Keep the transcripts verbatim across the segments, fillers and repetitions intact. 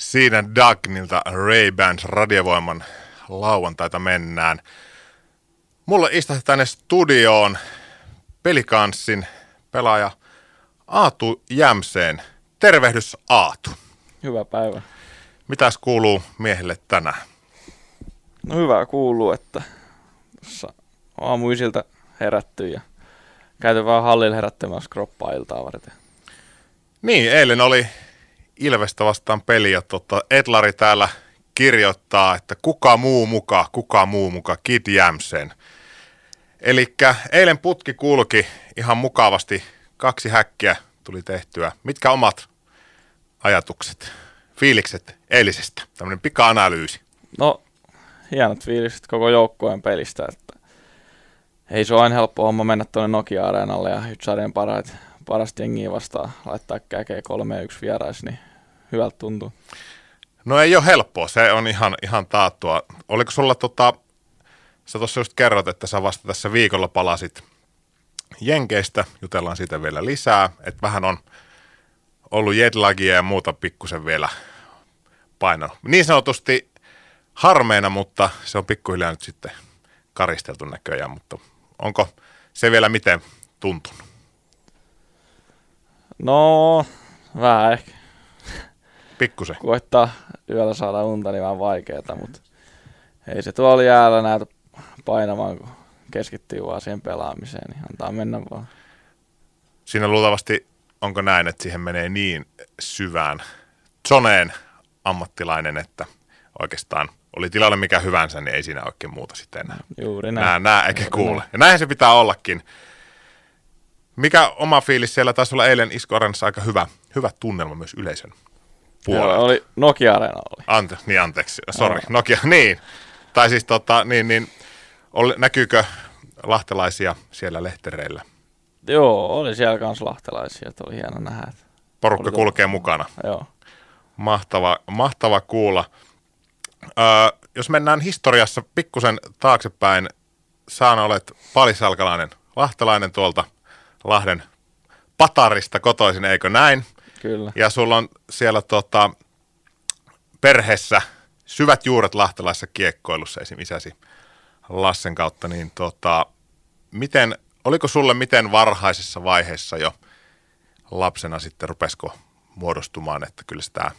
Siinä Dagnilta Ray-Bans Radiovoiman lauantaita mennään. Mulle istahti tänne studioon Pelikanssin pelaaja Aatu Jämsen. Tervehdys Aatu. Hyvää päivää. Mitäs kuuluu miehelle tänään? No hyvää kuuluu, että aamuisilta herätty ja käyty vähän hallilla herättämässä kroppaa iltaa varten. Niin, eilen oli Ilvestä vastaan peli ja tota, Edlari täällä kirjoittaa, että kuka muu muka, kuka muu muka, Kid Jämsen. Elikkä eilen putki kulki ihan mukavasti, kaksi häkkiä tuli tehtyä. Mitkä omat ajatukset, fiilikset eilisestä? Tämmöinen pika-analyysi. No, hienot fiilikset koko joukkueen pelistä. Että ei se ole aina helppo homma mennä tuonne Nokia Areenalle ja Ytsarien parhaita. Parasta jengiä vastaan laittaa käkeä kolme yksi vierais, niin hyvältä tuntuu. No ei ole helppoa, se on ihan, ihan taattua. Oliko sulla, tota, sä tuossa just kerrot, että sä vasta tässä viikolla palasit Jenkeistä, jutellaan siitä vielä lisää, että vähän on ollut jetlagia ja muuta pikkusen vielä painanut. Niin sanotusti harmeena, mutta se on pikkuhiljaa nyt sitten karisteltu näköjään, mutta onko se vielä miten tuntunut? No, vähän ehkä. Pikkusen. Koittaa yöllä saada unta, niin vähän vaikeeta, mutta ei se tuolla jäällä näytä painamaan, kun keskittyy vaan siihen pelaamiseen, niin antaa mennä vaan. Siinä luultavasti, onko näin, että siihen menee niin syvään zoneen ammattilainen, että oikeastaan oli tilalle mikä hyvänsä, niin ei siinä oikein muuta sitten enää. Juuri näin. Nää, nää eikä Juuri kuule. Näin. Ja näinhän se pitää ollakin. Mikä oma fiilis siellä? Taisi olla eilen Isku Arenassa aika hyvä, hyvä tunnelma myös yleisön puolella. Joo, oli Nokia Arena oli. Ante, niin anteeksi, sori, Nokia, niin. Tai siis tota, niin, niin, oli, näkyykö lahtelaisia siellä lehtereillä? Joo, oli siellä kans lahtelaisia, että oli hieno nähdä. Porukka kulkee tullut mukana. Joo. Mahtava, mahtava kuulla. Öö, jos mennään historiassa pikkusen taaksepäin, sä olet palisalkalainen lahtelainen tuolta Lahden Patarista kotoisin, eikö näin? Kyllä. Ja sulla on siellä tota, perheessä syvät juuret lahtelaisessa kiekkoilussa, esim. Isäsi Lassen kautta, niin tota, miten, oliko sulle miten varhaisessa vaiheessa jo lapsena sitten rupesko muodostumaan, että kyllä sitä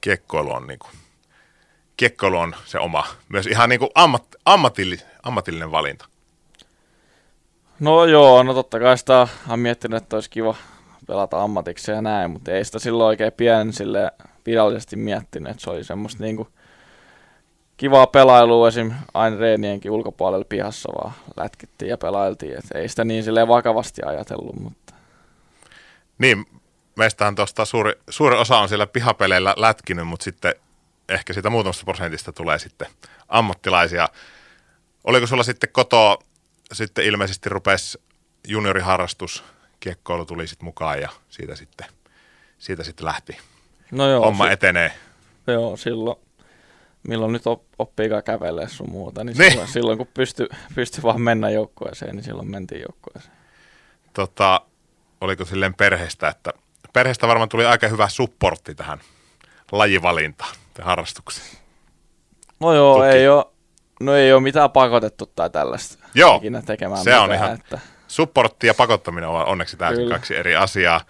kiekkoilu on, niin kuin, kiekkoilu on se oma, myös ihan niin kuin ammat, ammatilli, ammatillinen valinta? No joo, no totta kai sitä on miettinyt, että olisi kiva pelata ammatikseen ja näin, mutta ei sitä silloin oikein pienen silleen virallisesti miettinyt, että se oli semmoista niinku kivaa pelailua esim. Aina reenienkin ulkopuolella pihassa vaan lätkittiin ja pelailtiin, että ei sitä niin silleen vakavasti ajatellut, mutta niin, meistähän tuosta suuri, suuri osa on siellä pihapeleillä lätkinyt, mutta sitten ehkä siitä muutamasta prosentista tulee sitten ammattilaisia. Oliko sulla sitten kotoa? Sitten ilmeisesti rupesi junioriharrastus, kiekkoilu tuli sitten mukaan ja siitä sitten, siitä sitten lähti. No joo, homma si- etenee. Joo, silloin, milloin nyt oppiikaan kävelee sun muuta, niin, niin. Silloin, silloin kun pystyi pysty vaan mennä joukkueeseen, niin silloin mentiin joukkueeseen. Tota, oliko silleen perheestä, että perheestä varmaan tuli aika hyvä supportti tähän lajivalintaan, tähän harrastukseen. No joo, Tuki. ei ole. No ei ole mitään pakotettu tai tällaista. Joo, ikinä tekemään se mitään, on ihan, että supportti ja pakottaminen on onneksi täysin Kyllä. kaksi eri asiaa.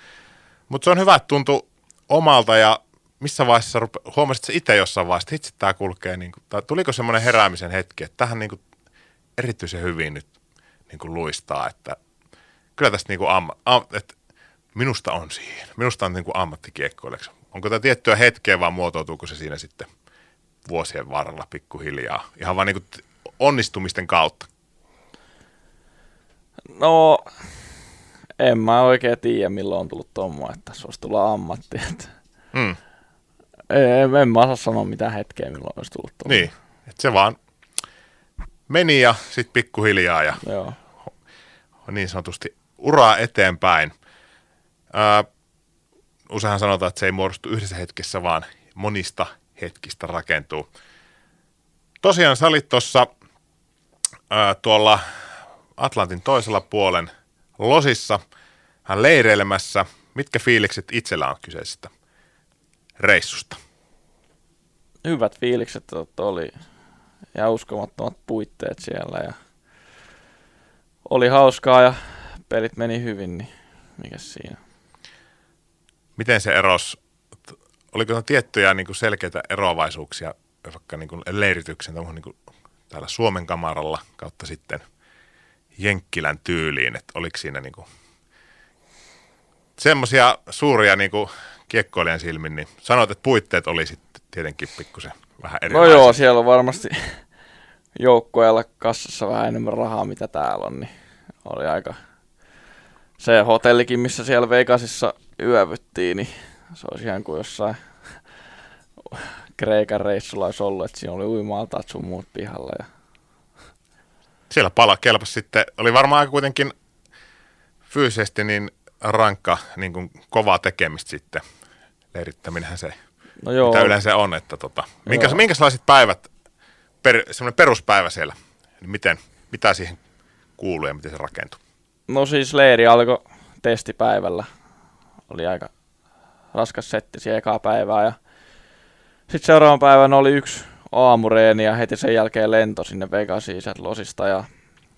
Mutta se on hyvä, että tuntuu omalta ja missä vaiheessa, rupe... huomasit sä itse jossain vaiheessa, että hitsi tää kulkee, niin kuin, tai tuliko semmoinen heräämisen hetki, että tähän niin kuin erityisen hyvin nyt niin kuin luistaa, että kyllä tästä niin kuin amma... am... että minusta on siinä, minusta on niin kuin ammattikiekkoileksi. Onko tämä tiettyä hetkeä vai muotoutuuko se siinä sitten vuosien varrella pikkuhiljaa, ihan vaan niin onnistumisten kautta? No, en mä oikein tiedä, milloin on tullut tommoa, että tässä olisi tulla ammatti. Mm. En, en mä osaa sanoa mitään hetkeä, milloin olisi tullut tommoa. Niin, että se vaan meni ja sitten pikkuhiljaa ja Joo. niin sanotusti uraa eteenpäin. Ö, useinhan sanotaan, että se ei muodostu yhdessä hetkessä, vaan monista hetkistä rakentuu. Tosiaan sä olit tuossa tuolla Atlantin toisella puolen Losissa hän leireilemässä. Mitkä fiilikset itsellä on kyseisestä reissusta? hyvät fiilikset oli ja uskomattomat puitteet siellä ja oli hauskaa ja pelit meni hyvin, niin mikäs siinä. Miten se erosi? Oliko tiettyjä niin kuin selkeitä eroavaisuuksia vaikka niin kuin leirityksen niin kuin täällä Suomen kamaralla kautta sitten Jenkkilän tyyliin, että oliko siinä niin kuin semmoisia suuria niin kuin kiekkoilijan silmin, niin sanoit, että puitteet oli sitten tietenkin pikkusen vähän erilaisia. No joo, siellä on varmasti joukkueella kassassa vähän enemmän rahaa, mitä täällä on, niin oli aika... Se hotellikin, missä siellä Vegasissa yövyttiin, niin se olisi ihan kuin jossain Kreikan reissulla olisi ollut, että siinä oli uimaaltaat sun muut pihalla. Ja... Siellä pala kelpas sitten, oli varmaan aika kuitenkin fyysisesti niin rankka, niin kuin kovaa tekemistä sitten. Leirittäminenhän se, no joo, mitä yleensä on. Että tota, minkäs, minkälaiset päivät, per, semmoinen peruspäivä siellä, niin miten, mitä siihen kuuluu ja miten se rakentuu? No siis leiri alkoi testipäivällä, oli aika raskas setti siihen ekaa päivää ja sitten seuraavan päivänä oli yksi aamureeni ja heti sen jälkeen lento sinne Vegasiin sieltä Losista ja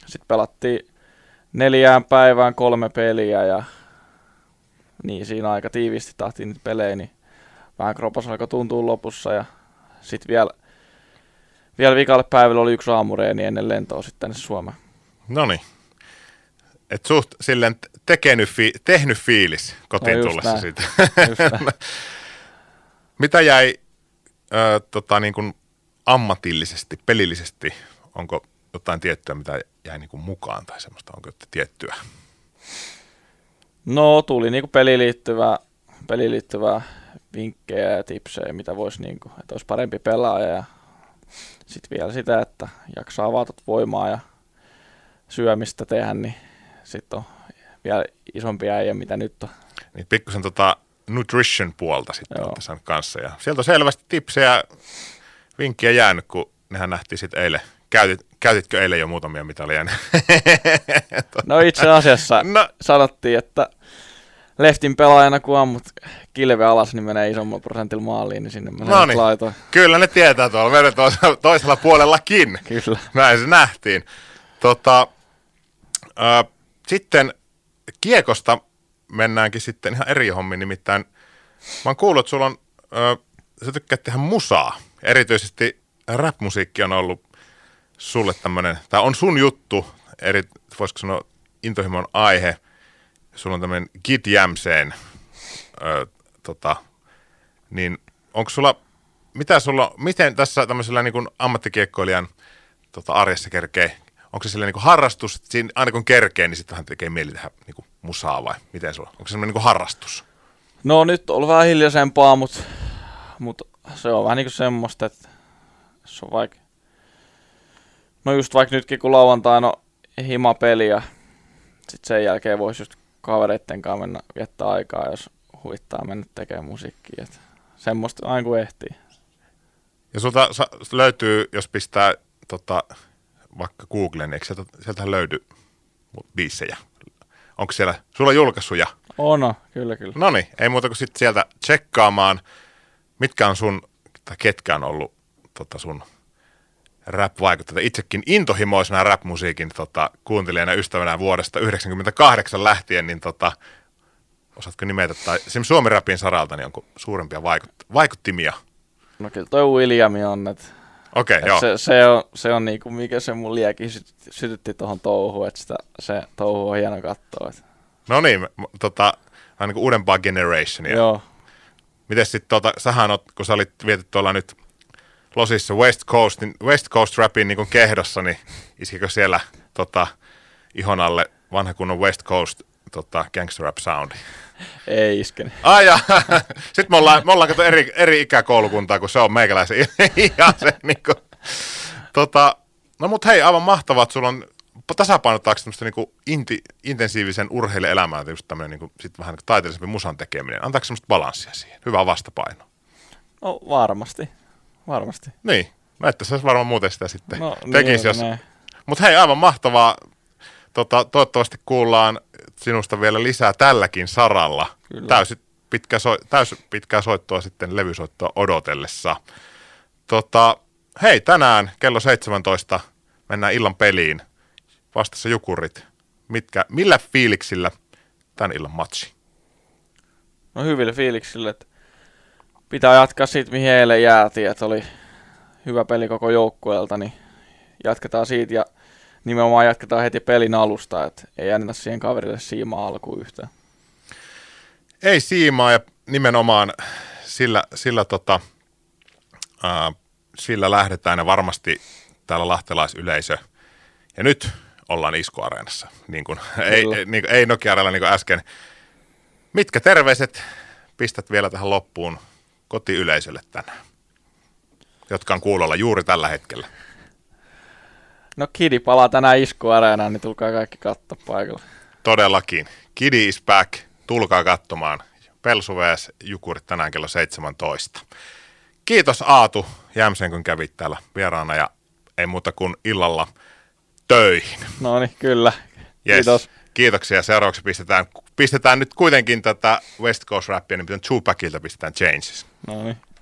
sitten pelattiin neljään päivään kolme peliä ja niin siinä aika tiiviisti tahtiin niitä pelejä, niin vähän kropas alkoi tuntua lopussa ja sitten vielä, vielä vikalle päivällä oli yksi aamureeni ennen lentoa sitten tänne Suomeen. Noniin. Että suht silleen tekenyt fi- tehnyt fiilis kotiin no tullessa siitä. Mitä jäi ö, tota, niin kuin ammatillisesti, pelillisesti, onko jotain tiettyä, mitä jäi niin kuin mukaan tai semmoista, onko jotain tiettyä? No tuli niin kuin peliin liittyvää, peliin liittyvää vinkkejä ja tipsejä, mitä voisi, niin kuin, että olisi parempi pelaaja ja sitten vielä sitä, että jaksaa vaatat voimaa ja syömistä tehdä, niin sitten on vielä isompi äijä, mitä nyt on. Niin pikkusen tota nutrition-puolta sitten on tässä kanssa. Ja sieltä on selvästi tipsejä ja vinkkiä jäänyt, kun nehän nähtiin sitten eilen. Käytit, käytitkö eilen jo muutamia, mitä oli jäänyt? No itse asiassa no. sanottiin, että leftin pelaajana kun ammut kilve alas, niin menee isomman prosentilla maaliin, niin sinne mä no niin. laitoin. Kyllä ne tietää tuolla, meidän toisella puolellakin. Kyllä. Näin se nähtiin. Tota... Äh, Sitten kiekosta mennäänkin sitten ihan eri hommiin, nimittäin mä oon kuullut, että sulla on, ö, sä tykkäät tehdä musaa, erityisesti rap-musiikki on ollut sulle tämmönen, tai on sun juttu, eri, voisiko sanoa intohimon aihe, sulla on tämmönen Aatu Jämsen, ö, tota, niin onko sulla, mitä sulla, miten tässä tämmöisellä niin kuin ammattikiekkoilijan tota, arjessa kerkee? Onko se sellainen niin harrastus, että siinä aina kun kerkee, niin sitten vähän tekee mieli tehdä niin musaa vai miten sulla? Onko se sellainen niin harrastus? No nyt on ollut vähän hiljaisempaa, mutta, mutta se on vähän niin kuin semmoista, että se on vaikka... No just vaikka nytkin kun lauantaina on himapeli ja sitten sen jälkeen voisi just kavereitten kanssa mennä viettää aikaa, jos huittaa mennä tekemään musiikkia. Että semmoista aina kun ehtii. Ja sulta löytyy, jos pistää... Tota, vaikka Googlen, eikö sieltä, sieltähän löydy biisejä? Onko siellä, sulla on julkaisuja? On, oh no, kyllä, kyllä. No niin, ei muuta kuin sitten sieltä tsekkaamaan, mitkä on sun, tai ketkä on ollut tota sun rap-vaikuttajat. Itsekin intohimoisena rap-musiikin tota, kuuntelijana ystävänä vuodesta yhdeksänkymmentäkahdeksan lähtien, niin tota, osaatko nimetä, tai esimerkiksi Suomi-rapin saralta, niin onko suurempia vaikut- vaikuttimia? No kyllä toi William on, että... Okei, okay, joo. Se, se on, se on niinku, mikä se mun liekin syt, sytytti tuohon touhuun, että sitä, se touhu on hieno katsoa. No niin, tota, vähän niinku uudempaa generationia. Joo. Mites sit tota, sähän oot, kun sä olit vietit tuolla nyt Losissa West Coast, West Coast Rapin niinku kehdossa, niin iskikö siellä tota, ihon alle vanha kunnon West Coast tota, Gangster Rap soundi? Ei iskeni. Ai ah, sitten me ollaan, me ollaan kato eri, eri ikäkoulukuntaa, kun se on meikäläisen ihan se niinku. Tota, no mut hei, aivan mahtavaa, että sulla on tasapainottaaksi tämmöistä niinku inti, intensiivisen urheilijaelämää, just tämmöinen niinku, sit vähän niinku taiteellisempi musan tekeminen. Antaako semmoista balanssia siihen? Hyvä vastapaino. No varmasti, varmasti. Niin, no että se olisi varmaan muuten sitä sitten no, tekisi, niin, jos... Ne. Mut hei, aivan mahtavaa. Tota, toivottavasti kuullaan sinusta vielä lisää tälläkin saralla. Täysin pitkä so, täys pitkää soittoa sitten levysoittoa odotellessa. Tota, hei, tänään kello seitsemäntoista mennään illan peliin. Vastassa Jukurit. Mitkä, millä fiiliksillä tän illan matsi? No hyvillä fiiliksillä, että pitää jatkaa siitä, mihin eilen jäätiin, että oli hyvä peli koko joukkueelta, niin jatketaan siitä ja nimenomaan jatketaan heti pelin alusta, että ei anneta siihen kaverille siimaa alkuun yhtään. Ei siimaa ja nimenomaan sillä, sillä, tota, äh, sillä lähdetään ja varmasti täällä lahtelaisyleisö. Ja nyt ollaan Isku Areenassa, niin kuin, ei, niin kuin, ei Nokia Arenalla niin kuin äsken. Mitkä terveiset pistät vielä tähän loppuun kotiyleisölle tänään, jotka on kuulolla juuri tällä hetkellä? No Kidi palaa tänään Isku Areenaan, niin tulkaa kaikki katsoa paikalla. Todellakin. Kidi is back. Tulkaa katsomaan. Pelsu versus Jukurit tänään kello seitsemäntoista. Kiitos Aatu Jämsen, kun kävit täällä vieraana ja ei muuta kuin illalla töihin. No niin, kyllä. Yes. Kiitos. Kiitoksia. Seuraavaksi pistetään, pistetään nyt kuitenkin tätä West Coast Rappia, niin pitää two Pacilta pistetään Changes. No niin.